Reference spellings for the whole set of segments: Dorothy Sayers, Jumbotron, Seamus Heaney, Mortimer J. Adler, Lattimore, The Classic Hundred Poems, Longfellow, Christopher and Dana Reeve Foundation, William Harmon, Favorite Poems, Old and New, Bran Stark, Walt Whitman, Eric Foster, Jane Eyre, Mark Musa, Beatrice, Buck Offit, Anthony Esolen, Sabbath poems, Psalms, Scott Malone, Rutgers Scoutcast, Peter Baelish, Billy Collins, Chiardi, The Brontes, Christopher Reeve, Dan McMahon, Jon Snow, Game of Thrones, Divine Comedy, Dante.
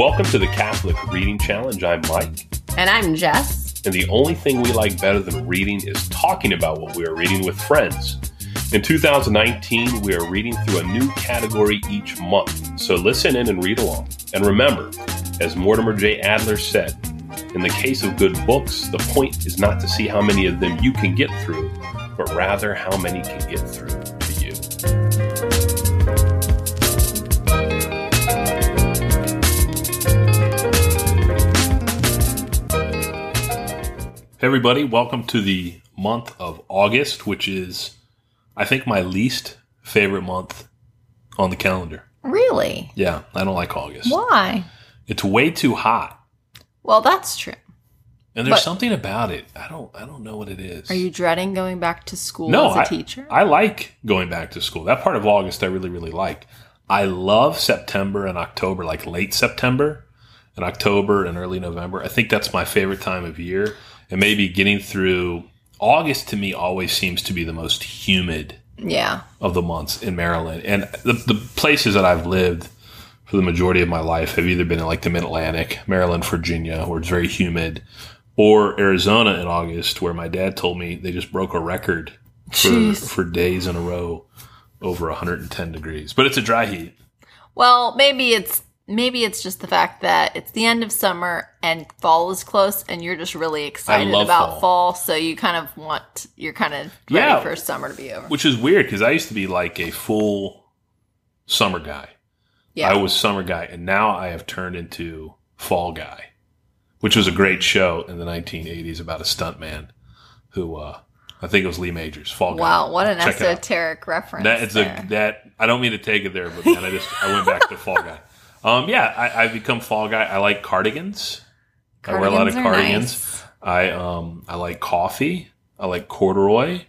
Welcome to the Catholic Reading Challenge. I'm Mike. And I'm Jess. And the only thing we like better than reading is talking about what we are reading with friends. In 2019, we are reading through a new category each month, so listen in and read along. And remember, as Mortimer J. Adler said, in the case of good books, the point is not to see how many of them you can get through, but rather how many can get through to you. Hey everybody, welcome to the month of August, which is, I think, my least favorite month on the calendar. Really? Yeah, I don't like August. Why? It's way too hot. Well, that's true. And there's something about it. I don't know what it is. Are you dreading going back to school as a teacher? I like going back to school. That part of August I really, really like. I love September and October, like late September and October and early November. I think that's my favorite time of year. And maybe getting through August to me always seems to be the most humid of the months in Maryland. And the places that I've lived for the majority of my life have either been in like the Mid-Atlantic, Maryland, Virginia, where it's very humid, or Arizona in August, where my dad told me they just broke a record for days in a row over 110 degrees. But it's a dry heat. Well, maybe it's just the fact that it's the end of summer and fall is close, and you're just really excited about fall, so you kind of ready for summer to be over. Which is weird because I used to be like a full summer guy. Yeah. I was summer guy, and now I have turned into fall guy, which was a great show in the 1980s about a stuntman who I think it was Lee Majors. Fall guy. Wow, what an esoteric reference! I don't mean to take it there, but man, I went back to fall guy. I've become fall guy. I like cardigans. I wear a lot of cardigans. Nice. I like coffee. I like corduroy.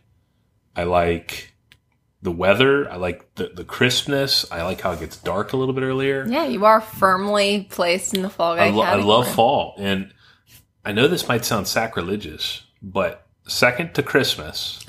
I like the weather, I like the crispness. I like how it gets dark a little bit earlier. Yeah, you are firmly placed in the fall guy category. I love fall. And I know this might sound sacrilegious, but second to Christmas,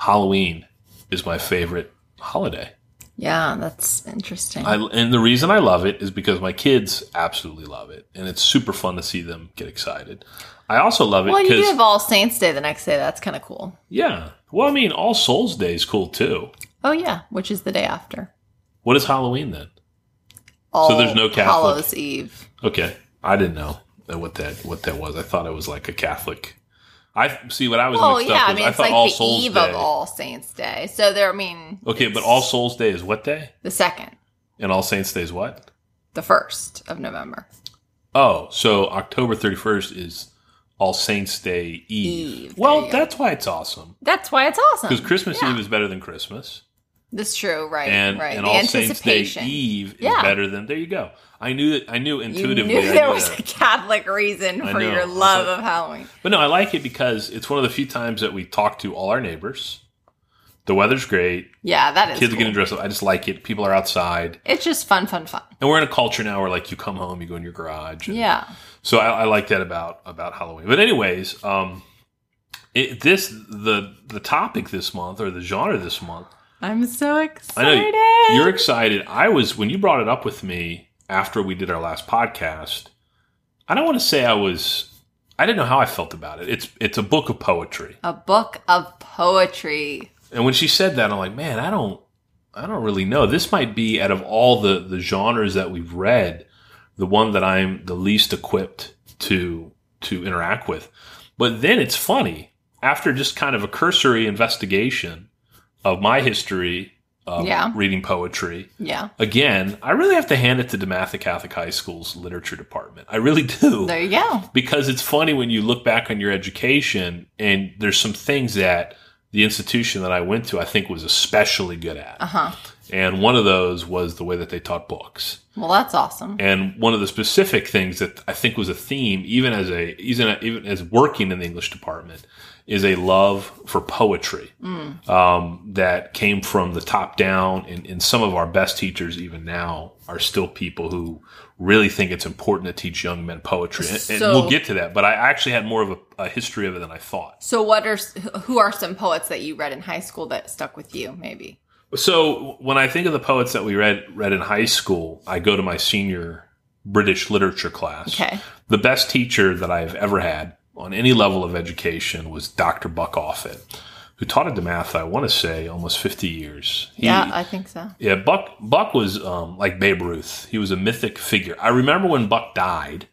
Halloween is my favorite holiday. Yeah, that's interesting. And the reason I love it is because my kids absolutely love it. And it's super fun to see them get excited. I also love it because... Well, you do have All Saints Day the next day. That's kind of cool. Yeah. Well, I mean, All Souls Day is cool, too. Oh, yeah, which is the day after. What is Halloween, then? So there's no Catholic... Hallows Eve. Okay. I didn't know what that was. I thought it was like a Catholic... I thought it's like All Souls Day. It's like the eve of All Saints Day. So there, I mean... Okay, but All Souls Day is what day? The 2nd. And All Saints Day is what? The 1st of November. Oh, so October 31st is... All Saints Day Eve. Well, that's why it's awesome. That's why it's awesome. Because Christmas Eve is better than Christmas. That's true, right? And All Saints Day Eve is better than. There you go. I knew intuitively. You knew there was a Catholic reason for your love of Halloween. But no, I like it because it's one of the few times that we talk to all our neighbors. The weather's great. Yeah, that is. Kids are getting dressed up. I just like it. People are outside. It's just fun, fun, fun. And we're in a culture now where, like, you come home, you go in your garage. Yeah. So I like that about Halloween. But anyways, the topic this month or the genre this month. I'm so excited. I know you're excited. I was when you brought it up with me after we did our last podcast. I don't want to say I didn't know how I felt about it. It's a book of poetry. A book of poetry. And when she said that, I'm like, man, I don't really know. This might be, out of all the genres that we've read, the one that I'm the least equipped to interact with. But then it's funny, after just kind of a cursory investigation of my history of reading poetry, again, I really have to hand it to DeMatha Catholic High School's literature department. I really do. There you go. Because it's funny when you look back on your education, and there's some things that... The institution that I went to, I think, was especially good at. And one of those was the way that they taught books. Well, that's awesome. And one of the specific things that I think was a theme, even as working in the English department, is a love for poetry that came from the top down. And some of our best teachers, even now, are still people who really think it's important to teach young men poetry. And we'll get to that. But I actually had more of a history of it than I thought. So who are some poets that you read in high school that stuck with you, maybe? So when I think of the poets that we read in high school, I go to my senior British literature class. Okay. The best teacher that I've ever had on any level of education was Dr. Buck Offit, who taught at DeMatha, I want to say, almost 50 years. Yeah, I think so. Yeah, Buck was like Babe Ruth. He was a mythic figure. I remember when Buck died,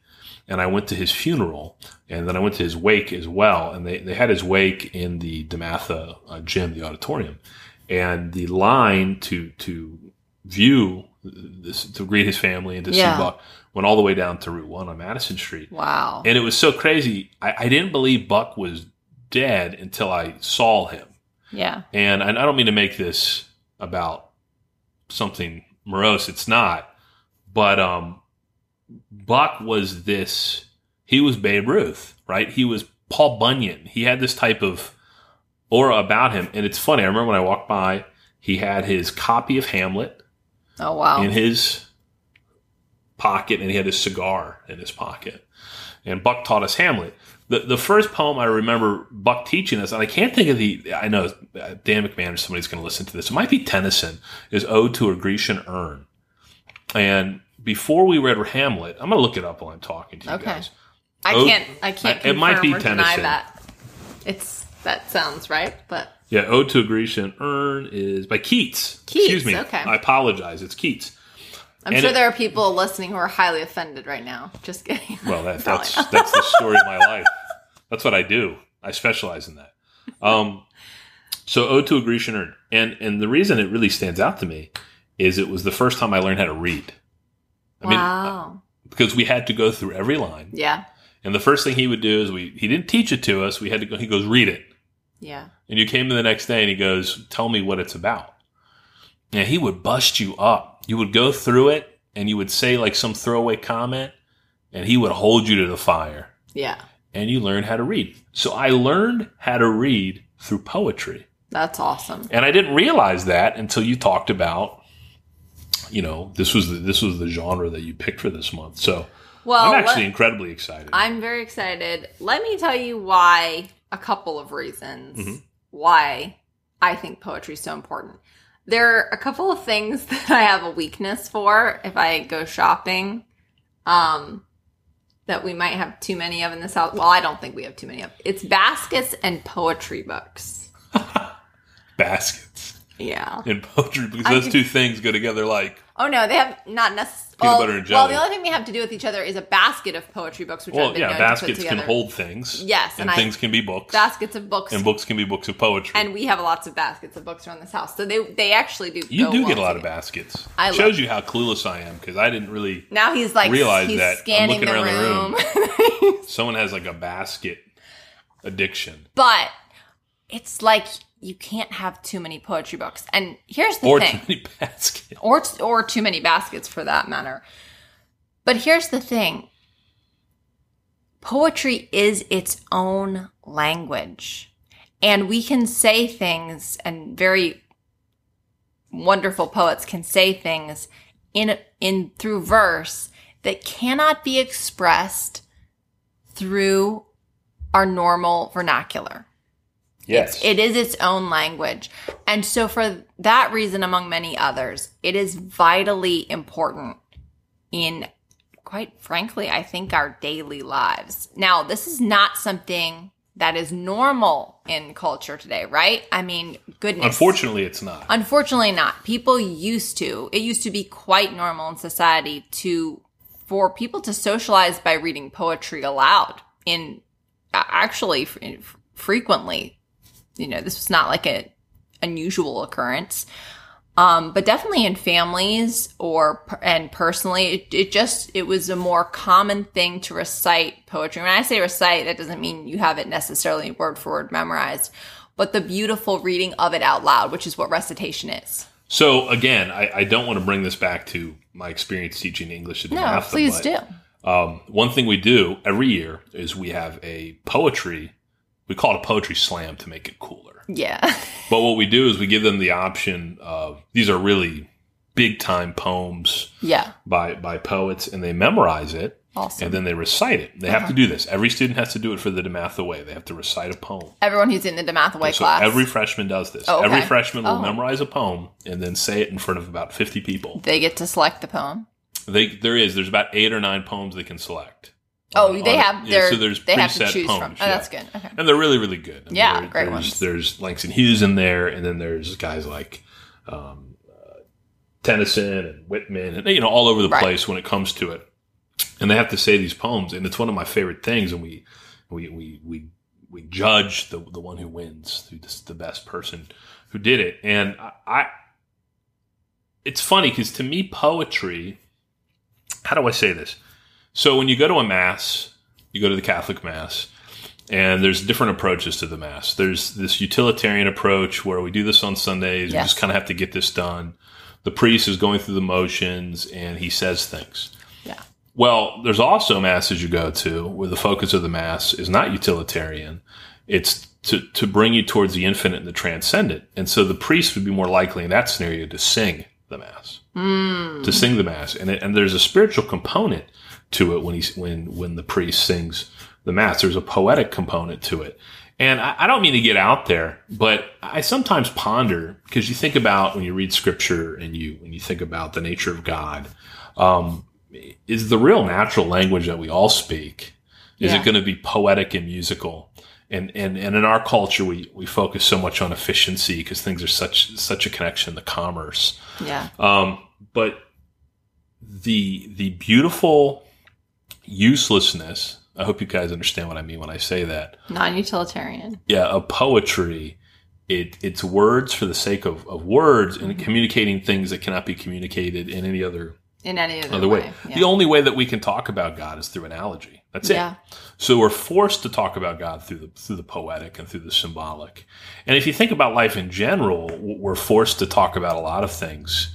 and I went to his funeral, and then I went to his wake as well, and they had his wake in the DeMatha gym, the auditorium. And the line to view this, to greet his family and to see Buck, went all the way down to Route 1 on Madison Street. Wow. And it was so crazy. I didn't believe Buck was dead until I saw him. Yeah. And I don't mean to make this about something morose. It's not. But Buck was this, he was Babe Ruth, right? He was Paul Bunyan. He had this type of aura about him. And it's funny. I remember when I walked by, he had his copy of Hamlet. Oh, wow. In his pocket, and he had his cigar in his pocket. And Buck taught us Hamlet. The first poem I remember Buck teaching us, and I can't think of the, I know Dan McMahon or somebody's going to listen to this. It might be Tennyson, is Ode to a Grecian Urn. And before we read Hamlet, I'm going to look it up while I'm talking to you guys. I can't confirm or deny that. It might be Tennyson. That sounds right, but. Yeah, Ode to a Grecian Urn is by Keats. Excuse me. Okay. I apologize. It's Keats. I'm sure there are people listening who are highly offended right now. Just kidding. Well, that's the story of my life. That's what I do. I specialize in that. So Ode to a Grecian Urn. And the reason it really stands out to me is it was the first time I learned how to read. I mean, because we had to go through every line. Yeah. And the first thing he would do is he didn't teach it to us. We had to go. He goes, read it. Yeah. And you came in the next day and he goes, tell me what it's about. And he would bust you up. You would go through it, and you would say, like, some throwaway comment, and he would hold you to the fire. Yeah. And you learn how to read. So I learned how to read through poetry. That's awesome. And I didn't realize that until you talked about, you know, this was the genre that you picked for this month. So I'm actually incredibly excited. I'm very excited. Let me tell you why, a couple of reasons, why I think poetry is so important. There are a couple of things that I have a weakness for if I go shopping that we might have too many of in this house. Well, I don't think we have too many of. It's baskets and poetry books. Baskets. Yeah. And poetry, because those two things go together like... Oh, no, they have not necessarily... Peanut butter and jelly. Well, the only thing we have to do with each other is a basket of poetry books, which I've been known to put together. Baskets can hold things. Yes. And things can be books. Baskets of books. And books can be books of poetry. And we have lots of baskets of books around this house. So they actually do. You do get a lot of baskets. It shows you how clueless I am, because I didn't really now he's like, realize he's that. Scanning I'm looking the around the room. Someone has like a basket addiction. But it's like... You can't have too many poetry books. And here's the thing. Or too many baskets. Or too many baskets, for that matter. But here's the thing. Poetry is its own language. And we can say things, and very wonderful poets can say things in through verse that cannot be expressed through our normal vernacular. Yes. It is its own language. And so for that reason, among many others, it is vitally important in, quite frankly, I think, our daily lives. Now, this is not something that is normal in culture today, right? I mean, goodness. Unfortunately, it's not. Unfortunately not. It used to be quite normal in society for people to socialize by reading poetry aloud frequently. You know, this was not like an unusual occurrence, but definitely in families and personally, it was a more common thing to recite poetry. When I say recite, that doesn't mean you have it necessarily word for word memorized, but the beautiful reading of it out loud, which is what recitation is. So again, I don't want to bring this back to my experience teaching English at DeMatha. No, please do. One thing we do every year is we have a poetry. We call it a poetry slam to make it cooler. Yeah. But what we do is we give them the option of, these are really big-time poems by poets, and they memorize it. Awesome. And then they recite it. They have to do this. Every student has to do it for the DeMatha way. They have to recite a poem. Everyone who's in the DeMatha way class. Every freshman does this. Oh, okay. Every freshman will memorize a poem and then say it in front of about 50 people. They get to select the poem. There's about 8 or 9 poems they can select. They have to choose from. Oh, yeah. That's good. Okay. And they're really, really good. I mean, great ones. There's Langston Hughes in there, and then there's guys like Tennyson and Whitman, and all over the place when it comes to it. And they have to say these poems, and it's one of my favorite things. And we judge the one who wins, who's the best person who did it. And it's funny because to me, poetry. How do I say this? So when you go to a mass, you go to the Catholic mass, and there's different approaches to the mass. There's this utilitarian approach where we do this on Sundays. Yes. We just kind of have to get this done. The priest is going through the motions, and he says things. Yeah. Well, there's also masses you go to where the focus of the mass is not utilitarian. It's to bring you towards the infinite and the transcendent. And so the priest would be more likely in that scenario to sing the mass, to sing the mass. And there's a spiritual component to it when the priest sings the mass. There's a poetic component to it. And I don't mean to get out there, but I sometimes ponder, because you think about when you read scripture and when you think about the nature of God, is the real natural language that we all speak, is it going to be poetic and musical? And in our culture, we focus so much on efficiency because things are such a connection to commerce. Yeah. But the beautiful uselessness, I hope you guys understand what I mean when I say that. Non-utilitarian. Yeah, of poetry, it's words for the sake of words, and communicating things that cannot be communicated in any other way. Yeah. The only way that we can talk about God is through analogy. That's it. So we're forced to talk about God through the poetic and through the symbolic. And if you think about life in general, we're forced to talk about a lot of things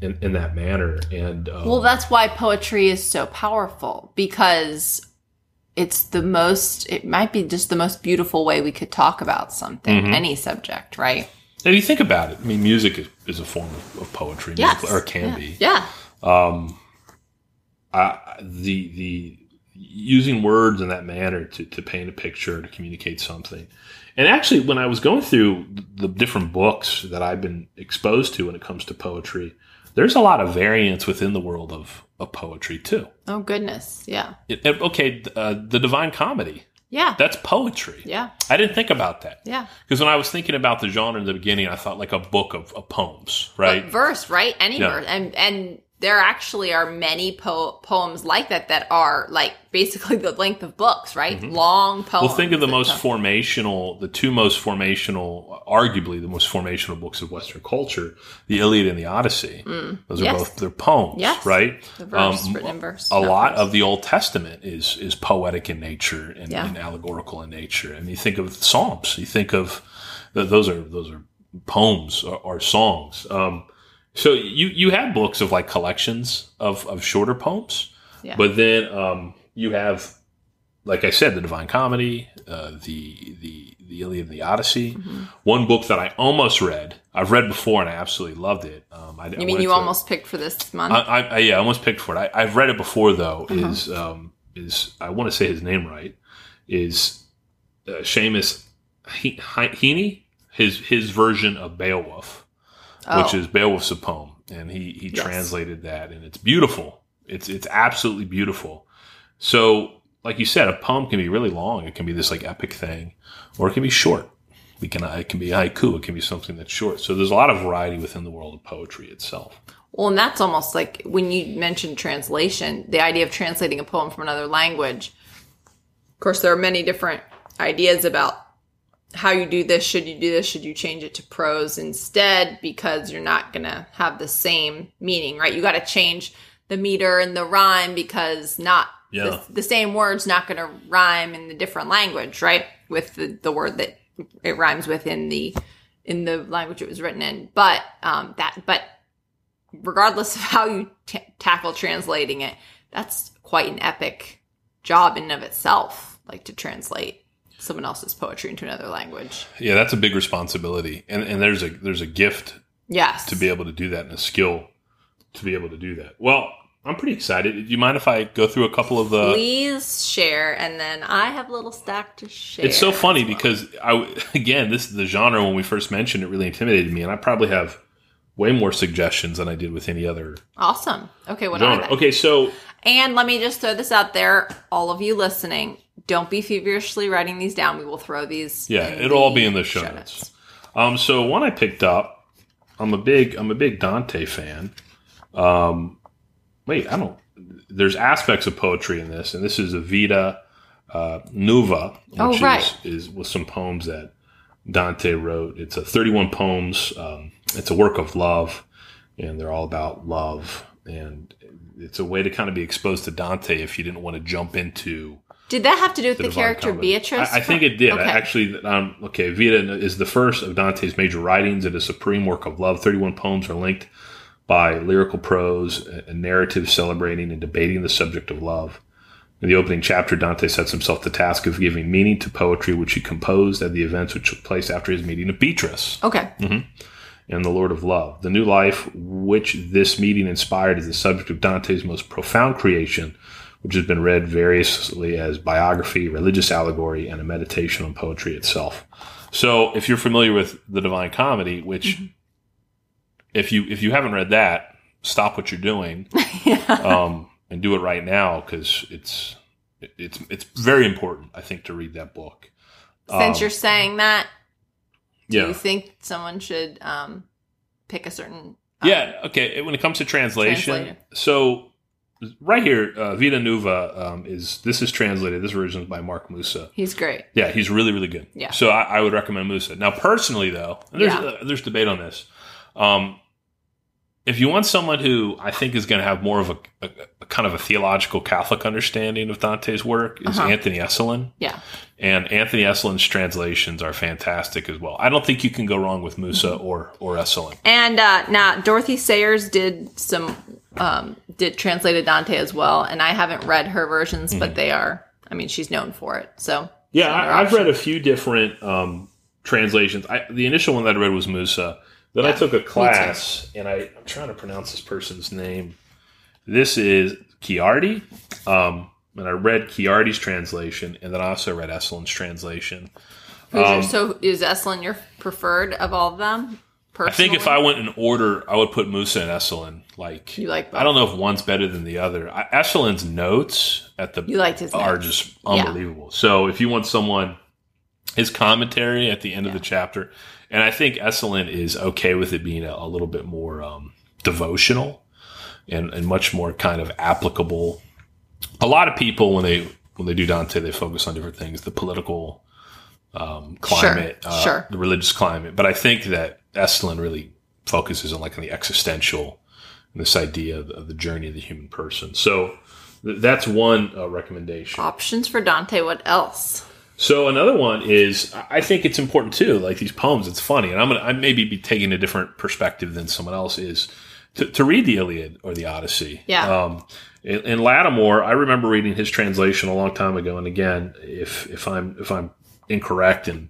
in that manner. And well, that's why poetry is so powerful, because it's it might be just the most beautiful way we could talk about something, any subject, right? And if you think about it, I mean, music is a form of poetry, musical, or can be. Yeah. The using words in that manner to paint a picture, to communicate something. And actually, when I was going through the different books that I've been exposed to when it comes to poetry, there's a lot of variance within the world of poetry, too. Oh, goodness. Yeah. The Divine Comedy. Yeah. That's poetry. Yeah. I didn't think about that. Yeah. Because when I was thinking about the genre in the beginning, I thought like a book of poems, right? But verse, right? Any verse. And there actually are many poems like that are like basically the length of books, right? Mm-hmm. Long poems. Well, think of the most formational books of Western culture, the Iliad and the Odyssey. Those are both, they're poems, right? The verse, written in verse. A lot of the Old Testament is poetic in nature and allegorical in nature. And you think of Psalms, you think of, those are poems or songs. So you have books of like collections of shorter poems, but then you have, like I said, the Divine Comedy, the Iliad and the Odyssey. Mm-hmm. One book that I almost read, I've read before and I absolutely loved it. You almost picked for this month? I almost picked for it. I've read it before though. Uh-huh. Is I want to say his name right? Is Seamus Heaney, his version of Beowulf. Oh. Which is Beowulf's a poem, and he translated that, and it's beautiful. It's absolutely beautiful. So, like you said, a poem can be really long. It can be this like epic thing, or it can be short. It can be haiku. It can be something that's short. So there's a lot of variety within the world of poetry itself. Well, and that's almost like when you mentioned translation, the idea of translating a poem from another language. Of course, there are many different ideas about how you do this, should you change it to prose instead, because you're not going to have the same meaning, right? You got to change the meter and the rhyme because the same word's not going to rhyme in the different language, right? With the word that it rhymes with in the language it was written in. But regardless of how you tackle translating it, that's quite an epic job in and of itself, like to translate someone else's poetry into another language. Yeah, that's a big responsibility. And there's a gift to be able to do that, and a skill to be able to do that. Well, I'm pretty excited. Do you mind if I go through a couple of the... Please share, and then I have a little stack to share. It's so funny because, again, this is the genre when we first mentioned it really intimidated me, and I probably have way more suggestions than I did with any other. Awesome. Okay, what genre? Okay, so... And let me just throw this out there. All of you listening, don't be feverishly writing these down. We will throw these... Yeah, it'll all be in the show notes. So one I picked up, I'm a big Dante fan. There's aspects of poetry in this, and this is a Vita Nuova, which was some poems that Dante wrote. It's a 31 poems. It's a work of love, and they're all about love. And it's a way to kind of be exposed to Dante if you didn't want to jump into... Did that have to do with the character Comedy. Beatrice? I think it did. Okay. Vita is the first of Dante's major writings. It is a supreme work of love. 31 poems are linked by lyrical prose and narrative celebrating and debating the subject of love. In the opening chapter, Dante sets himself the task of giving meaning to poetry which he composed at the events which took place after his meeting of Beatrice. Okay. Mm-hmm. And the Lord of Love. The new life which this meeting inspired is the subject of Dante's most profound creation, which has been read variously as biography, religious allegory, and a meditation on poetry itself. So if you're familiar with the Divine Comedy, which mm-hmm. if you haven't read that, stop what you're doing and do it right now, because it's very important, I think, to read that book. Since you're saying that, do you think someone should pick a certain... When it comes to translation... So... Right here, Vita Nuova is translated. This version is by Mark Musa. He's great. Yeah, he's really, really good. Yeah. So I would recommend Musa. Now, personally, though, and there's debate on this. If you want someone who I think is going to have more of a kind of a theological Catholic understanding of Dante's work, is Anthony Esolen. Yeah. And Anthony Esolen's translations are fantastic as well. I don't think you can go wrong with Musa or Esolen. And now Dorothy Sayers did some... translated Dante as well, and I haven't read her versions, but they are. I mean, she's known for it. So yeah, I've read a few different translations. The initial one that I read was Musa. Then I took a class, and I'm trying to pronounce this person's name. This is Chiardi, and I read Chiardi's translation, and then I also read Esolen's translation. So is Esolen your preferred of all of them? Personally? I think if I went in order, I would put Musa and Esolen. You like both. I don't know if one's better than the other. Esolen's notes are just unbelievable. Yeah. So if you want someone, his commentary at the end of the chapter, and I think Esolen is okay with it being a little bit more devotional and much more kind of applicable. A lot of people when they do Dante, they focus on different things: the political climate, the religious climate. But I think that Esolen really focuses on on the existential, this idea of the journey of the human person. So that's one recommendation. Options for Dante. What else? So another one is, I think it's important too, these poems, it's funny, and I maybe be taking a different perspective than someone else is, to read the Iliad or the Odyssey. Yeah. In Lattimore, I remember reading his translation a long time ago, and again, if I'm incorrect, and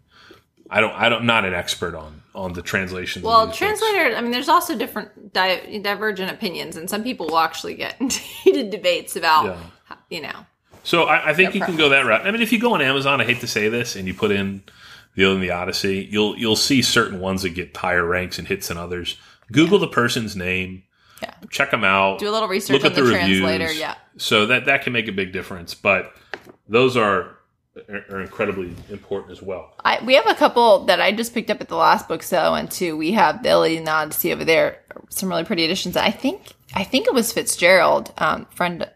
I'm not an expert on the translations. Well, translators, there's also different divergent opinions, and some people will actually get into heated debates about, So I think you can go that route. If you go on Amazon, I hate to say this, and you put in the Iliad and the Odyssey, you'll see certain ones that get higher ranks and hits than others. Google the person's name. Yeah. Check them out. Do a little research on the translator. Reviews. Yeah. So that can make a big difference, but those are incredibly important as well. We have a couple that I just picked up at the last book sale, and two, we have the Iliad and Odyssey over there. Some really pretty editions. I think it was Fitzgerald, friend of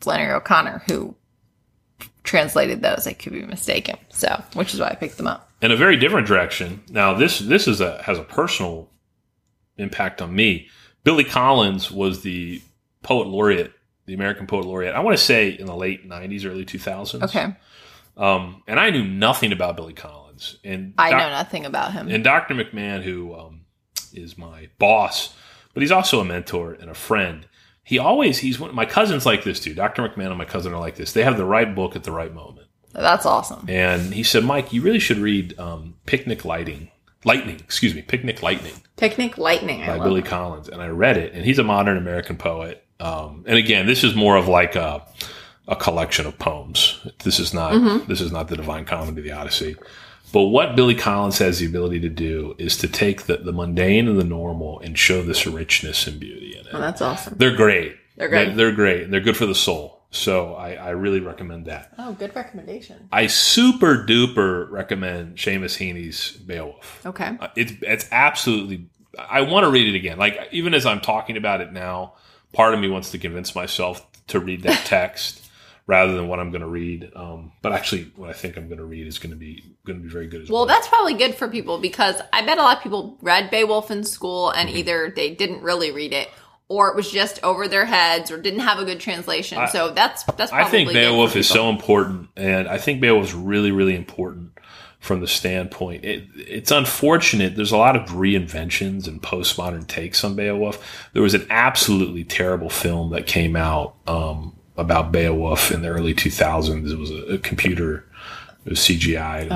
Flannery O'Connor, who translated those. I could be mistaken. So, which is why I picked them up. In a very different direction. Now, this is has a personal impact on me. Billy Collins was the poet laureate. The American Poet Laureate, I want to say in the late 90s, early 2000s. Okay. And I knew nothing about Billy Collins. And I know nothing about him. And Dr. McMahon, who is my boss, but he's also a mentor and a friend. My cousin's like this too. Dr. McMahon and my cousin are like this. They have the right book at the right moment. That's awesome. And he said, Mike, you really should read Picnic Lightning. Picnic Lightning. By Billy Collins. And I read it. And he's a modern American poet. And again, this is more of a collection of poems. This is not the Divine Comedy, the Odyssey. But what Billy Collins has the ability to do is to take the mundane and the normal and show this richness and beauty in it. Oh, that's awesome. They're great. They're great. And they're good for the soul. So I really recommend that. Oh, good recommendation. I super duper recommend Seamus Heaney's Beowulf. Okay. It's absolutely, I want to read it again. Like, even as I'm talking about it now, part of me wants to convince myself to read that text rather than what I'm going to read. But actually, what I think I'm going to read is going to be very good as well. Well, that's probably good for people, because I bet a lot of people read Beowulf in school and either they didn't really read it, or it was just over their heads, or didn't have a good translation. So that's probably, I think Beowulf is so important, and I think Beowulf is really, really important from the standpoint. It's unfortunate. There's a lot of reinventions and postmodern takes on Beowulf. There was an absolutely terrible film that came out about Beowulf in the early 2000s. It was a computer, it was CGI.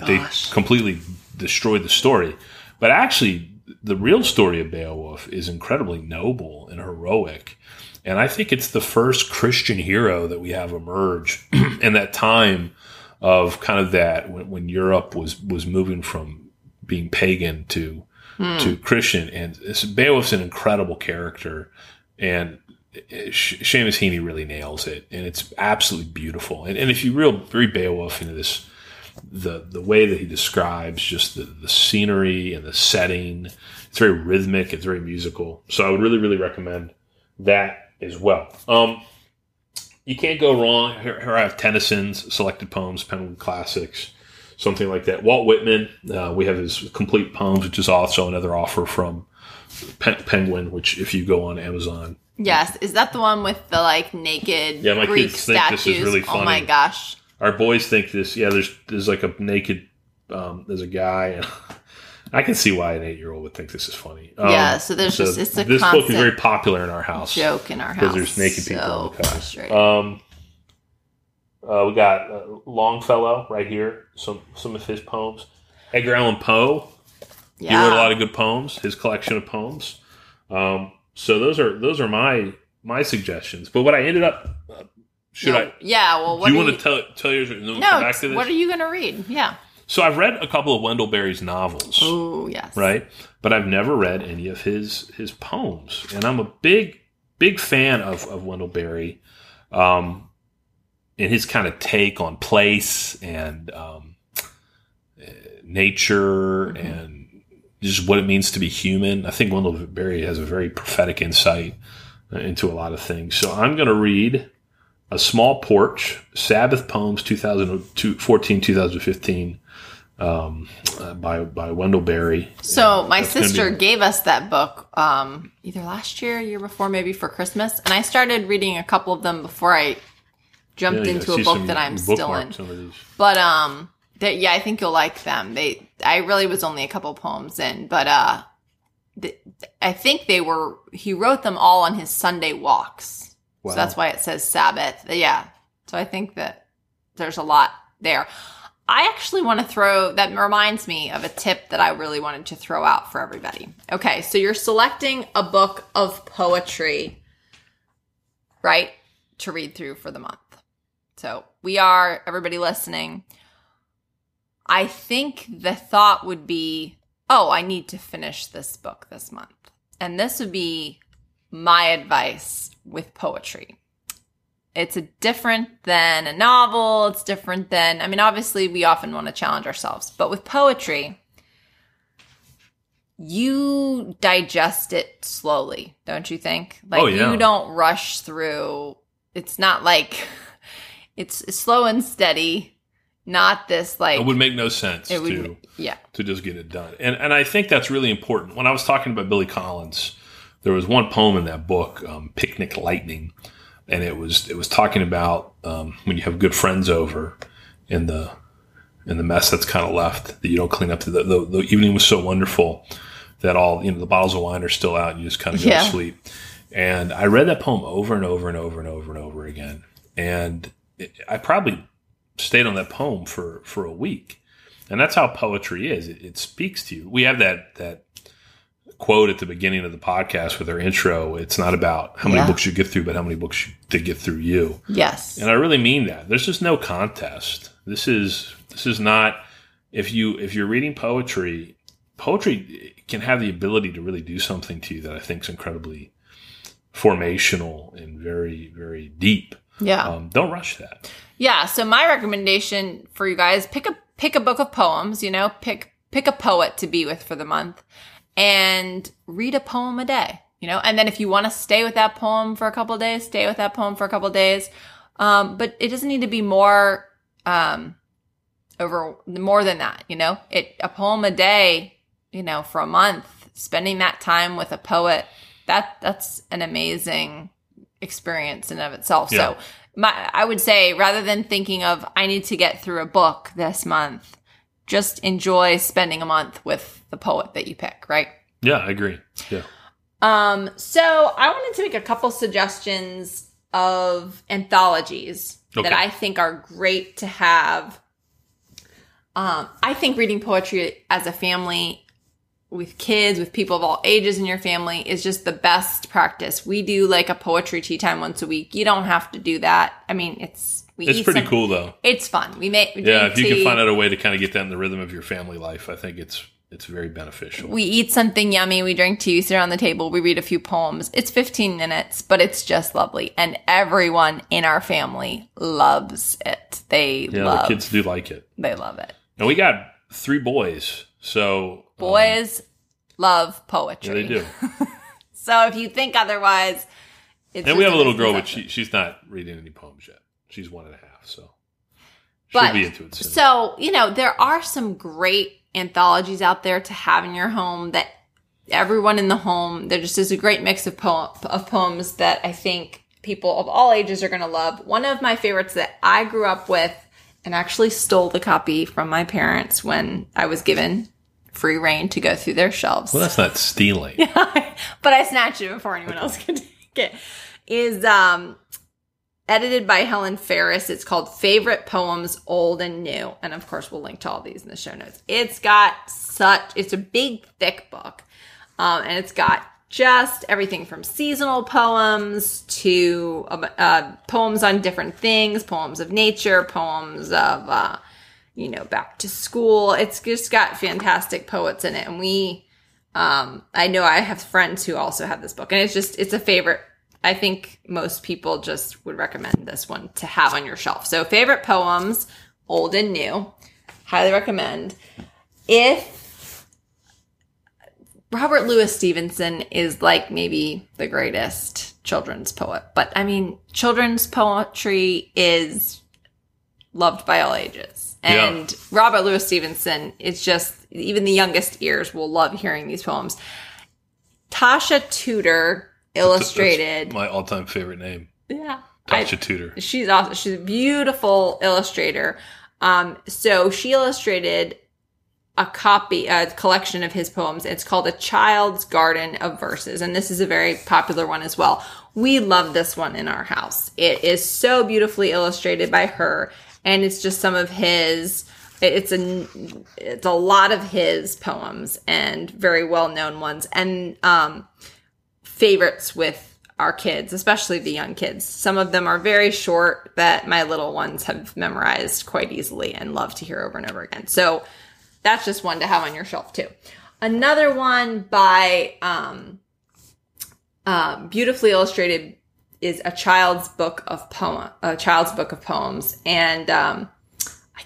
They completely destroyed the story. But actually, the real story of Beowulf is incredibly noble and heroic. And I think it's the first Christian hero that we have emerge in that time of kind of that, when Europe was moving from being pagan to Christian. And Beowulf's an incredible character, and Seamus Heaney really nails it. And it's absolutely beautiful. And if you read Beowulf into this, the way that he describes just the scenery and the setting, it's very rhythmic, it's very musical. So I would really, really recommend that as well. You can't go wrong. Here I have Tennyson's Selected Poems, Penguin Classics, something like that. Walt Whitman, we have his Complete Poems, which is also another offer from Penguin, which if you go on Amazon. Yes, is that the one with the naked Greek statues? Yeah, my kids think this is really funny. Oh my gosh. Our boys think this. Yeah, there's a naked, there's a guy, and I can see why an 8-year-old would think this is funny. So there's just it's a this book is very popular in our house. Joke in our house because there's naked people in the class. Right. We got Longfellow right here. Some of his poems. Edgar Allan Poe. Yeah. He wrote a lot of good poems. His collection of poems. So those are my suggestions. But what I ended up. Should I? Yeah. Well, what do you want to tell yours? No. Back to this? What are you going to read? Yeah. So I've read a couple of Wendell Berry's novels. Oh yes. Right, but I've never read any of his poems, and I'm a big fan of Wendell Berry, and his kind of take on place and nature and just what it means to be human. I think Wendell Berry has a very prophetic insight into a lot of things. So I'm going to read. A Small Porch, Sabbath Poems, 2014-2015, by Wendell Berry. So my sister gave us that book either last year, year before, maybe for Christmas. And I started reading a couple of them before I jumped into a book that I'm still in. But I think you'll like them. I really was only a couple poems in, but I think he wrote them all on his Sunday walks. Wow. So that's why it says Sabbath. Yeah. So I think that there's a lot there. I actually want to that reminds me of a tip that I really wanted to throw out for everybody. Okay. So you're selecting a book of poetry, right? To read through for the month. So everybody listening. I think the thought would be, I need to finish this book this month. And this would be my advice with poetry. It's different than a novel. It's different than, obviously we often want to challenge ourselves, but with poetry, you digest it slowly, don't you think? You don't rush through. It's not it's slow and steady. Not this it would make no sense to just get it done. And I think that's really important. When I was talking about Billy Collins, there was one poem in that book, Picnic Lightning, and it was talking about when you have good friends over and the mess that's kind of left that you don't clean up. The evening was so wonderful that all the bottles of wine are still out and you just kind of go to sleep. And I read that poem over and over and over and over and over again, and I probably stayed on that poem for a week. And that's how poetry is. It speaks to you. We have that quote at the beginning of the podcast with our intro. It's not about how many books you get through, but how many books to get through you. Yes. And I really mean that. There's just no contest. This is not if you're reading poetry, poetry can have the ability to really do something to you that I think is incredibly formational and very, very deep. Yeah. Don't rush that. Yeah. So my recommendation for you guys, pick a book of poems, you know, pick a poet to be with for the month and read a poem a day, you know, and then if you want to stay with that poem for a couple of days, stay with that poem for a couple of days. But it doesn't need to be more than that, you know, a poem a day, you know, for a month, spending that time with a poet, that's an amazing experience in and of itself. Yeah. So I would say rather than thinking of, I need to get through a book this month, just enjoy spending a month with the poet that you pick, right? Yeah, I agree. Yeah. So I wanted to make a couple suggestions of anthologies that I think are great to have. I think reading poetry as a family with kids, with people of all ages in your family is just the best practice. We do like a poetry tea time once a week. You don't have to do that. I mean, it's pretty cool though. It's fun. If you can find out a way to kind of get that in the rhythm of your family life, I think it's very beneficial. We eat something yummy. We drink tea, sit around the table. We read a few poems. It's 15 minutes, but it's just lovely. And everyone in our family loves it. The kids do like it. They love it. And we got 3 boys, so... Boys love poetry. Yeah, they do. So if you think otherwise... And we have a little girl, but she's not reading any poems yet. She's 1.5, so she'll be into it soon. So, you know, there are some great anthologies out there to have in your home that everyone in the home, there just is a great mix of poems that I think people of all ages are going to love. One of my favorites that I grew up with and actually stole the copy from my parents when I was given free reign to go through their shelves. Well, that's not stealing. Yeah, but I snatched it before anyone else could take it. Is edited by Helen Ferris. It's called Favorite Poems, Old and New. And of course, we'll link to all these in the show notes. It's a big, thick book. And it's got just everything from seasonal poems to poems on different things, poems of nature, poems of... back to school. It's just got fantastic poets in it. And I know I have friends who also have this book. And it's a favorite. I think most people just would recommend this one to have on your shelf. So Favorite Poems, Old and New. Highly recommend. If Robert Louis Stevenson is like maybe the greatest children's poet. But I mean, children's poetry is loved by all ages. And yeah. Robert Louis Stevenson, it's just, even the youngest ears will love hearing these poems. Tasha Tudor illustrated. That's my all-time favorite name. Yeah. Tasha Tudor. She's awesome. She's a beautiful illustrator. So she illustrated a collection of his poems. It's called A Child's Garden of Verses. And this is a very popular one as well. We love this one in our house. It is so beautifully illustrated by her. And it's just some of his, it's a lot of his poems and very well-known ones and favorites with our kids, especially the young kids. Some of them are very short that my little ones have memorized quite easily and love to hear over and over again. So that's just one to have on your shelf too. Another one by beautifully illustrated is A Child's Book of Poems, and I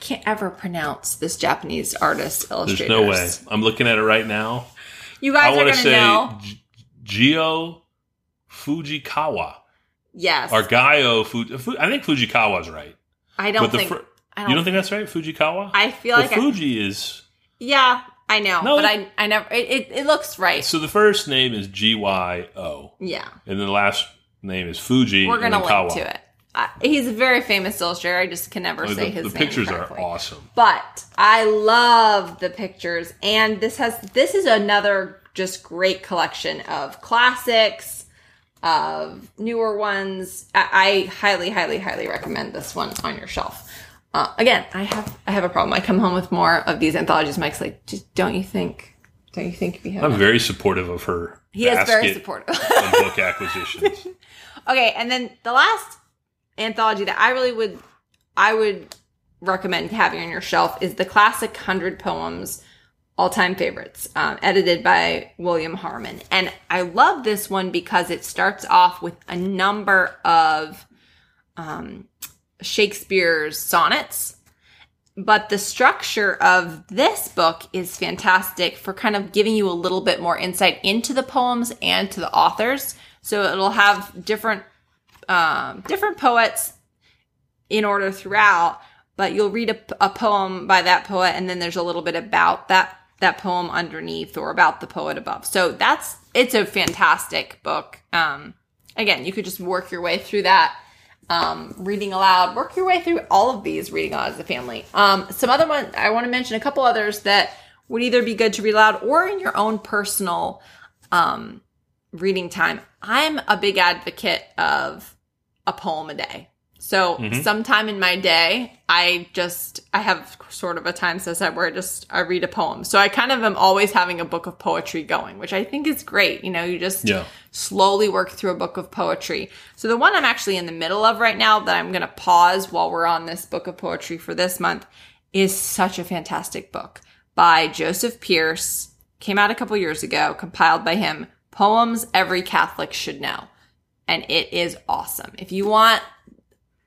can't ever pronounce this Japanese artist illustrator. There's no way. I'm looking at it right now. You guys are going to know. Gyo Fujikawa. Yes. Or Gyo Fujikawa. I think Fujikawa's right. You don't think that's right? Fujikawa? I feel like Fuji is. Yeah, I know, no, but I never. It looks right. So the first name is Gyo. Yeah. And then the last name is Fuji. We're going to link to it. He's a very famous illustrator. I just can never say his name. The pictures are awesome. But I love the pictures. And this is another just great collection of classics, of newer ones. I highly, highly, highly recommend this one on your shelf. Again, I have a problem. I come home with more of these anthologies. Mike's like, don't you think we have? I'm very supportive of her. He is very supportive of book acquisitions. Okay, and then the last anthology that I would recommend having on your shelf is the classic 100 Poems, All-Time Favorites, edited by William Harmon. And I love this one because it starts off with a number of Shakespeare's sonnets. But the structure of this book is fantastic for kind of giving you a little bit more insight into the poems and to the authors. So it'll have different different poets in order throughout, but you'll read a poem by that poet, and then there's a little bit about that poem underneath or about the poet above. So it's a fantastic book. Again, you could just work your way through that. Reading aloud, work your way through all of these reading aloud as a family. Some other ones, I want to mention a couple others that would either be good to read aloud or in your own personal reading time. I'm a big advocate of a poem a day. So sometime in my day, I have sort of a time set where I read a poem. So I kind of am always having a book of poetry going, which I think is great. You know, you just slowly work through a book of poetry. So the one I'm actually in the middle of right now that I'm going to pause while we're on this book of poetry for this month is such a fantastic book by Joseph Pierce. Came out a couple years ago, compiled by him, Poems Every Catholic Should Know. And it is awesome. If you want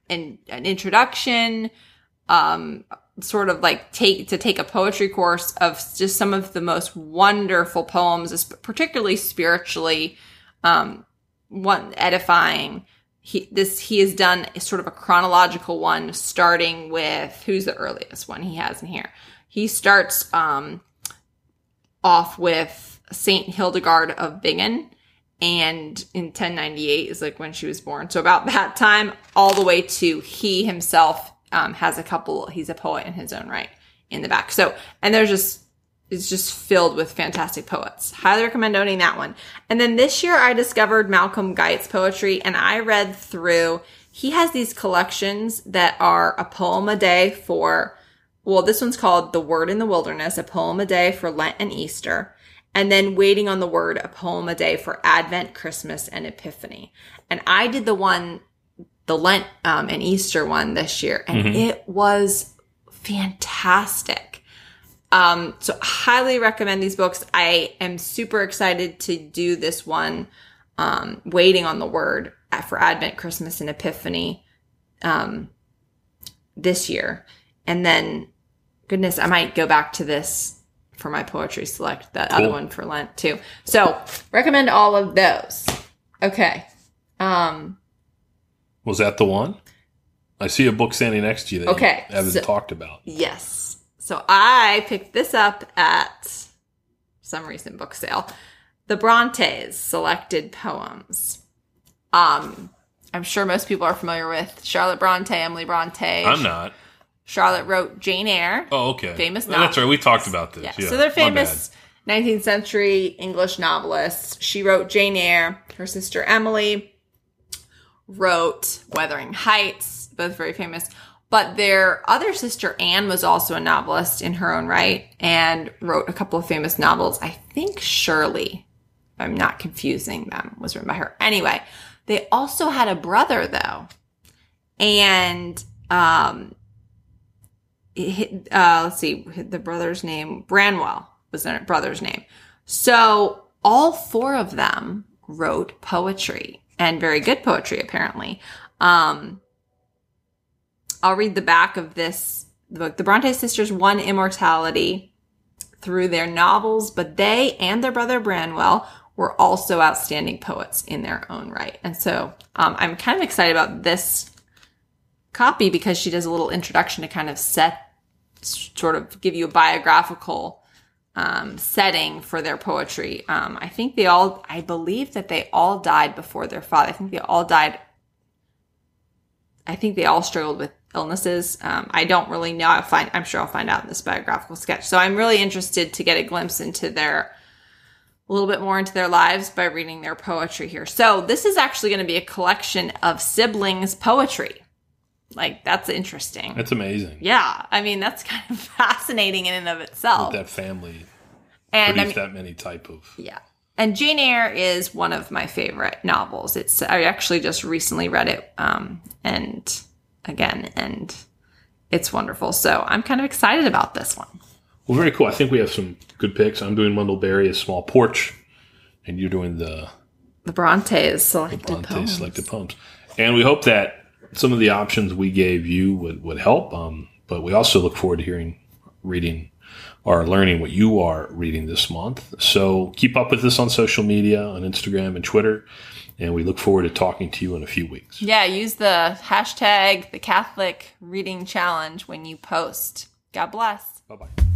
an introduction, sort of like take a poetry course of just some of the most wonderful poems, particularly spiritually, edifying. He has done sort of a chronological one, starting with who's the earliest one he has in here. He starts off with Saint Hildegard of Bingen. And in 1098 is like when she was born. So about that time, all the way to he himself has a couple. He's a poet in his own right in the back. So, and it's just filled with fantastic poets. Highly recommend owning that one. And then this year I discovered Malcolm Guyot's poetry, and I read through. He has these collections that are a poem a day for, well, this one's called The Word in the Wilderness, a poem a day for Lent and Easter. And then Waiting on the Word, a poem a day for Advent, Christmas, and Epiphany. And I did the Lent and Easter one this year, and it was fantastic. So highly recommend these books. I am super excited to do this one, Waiting on the Word for Advent, Christmas, and Epiphany this year. And then, goodness, I might go back to this for my poetry select, that cool. Other one for Lent too. So recommend all of those. Okay. Was that the one? I see a book standing next to you that you haven't talked about. Yes. So I picked this up at some recent book sale. The Brontes, Selected Poems. I'm sure most people are familiar with Charlotte Bronte, Emily Bronte. I'm not. Charlotte wrote Jane Eyre. Oh, okay. Famous novel. That's right. We talked about this. Yeah. So they're famous 19th century English novelists. She wrote Jane Eyre. Her sister Emily wrote Wuthering Heights, both very famous. But their other sister Anne was also a novelist in her own right and wrote a couple of famous novels. I think Shirley, if I'm not confusing them, was written by her. Anyway, they also had a brother, though. And let's see, the brother's name, Branwell was their brother's name. So all four of them wrote poetry, and very good poetry, apparently. I'll read the back of this book. The Brontë sisters won immortality through their novels, but they and their brother Branwell were also outstanding poets in their own right. And so I'm kind of excited about this copy because she does a little introduction to kind of sort of give you a biographical setting for their poetry. I believe that they all died before their father. I think they all struggled with illnesses. I don't really know. I'm sure I'll find out in this biographical sketch. So I'm really interested to get a glimpse into a little bit more into their lives by reading their poetry here. So this is actually going to be a collection of siblings' poetry. Like, that's interesting. That's amazing. Yeah. I mean, that's kind of fascinating in and of itself. That family produced that many type of... Yeah. And Jane Eyre is one of my favorite novels. I actually just recently read it, and it's wonderful. So I'm kind of excited about this one. Well, very cool. I think we have some good picks. I'm doing Wendell Berry, A Small Porch, and you're doing the Bronte's selected poems. And we hope that some of the options we gave you would help. But we also look forward to learning what you are reading this month. So keep up with us on social media, on Instagram and Twitter. And we look forward to talking to you in a few weeks. Yeah, use the hashtag, the Catholic Reading Challenge, when you post. God bless. Bye-bye.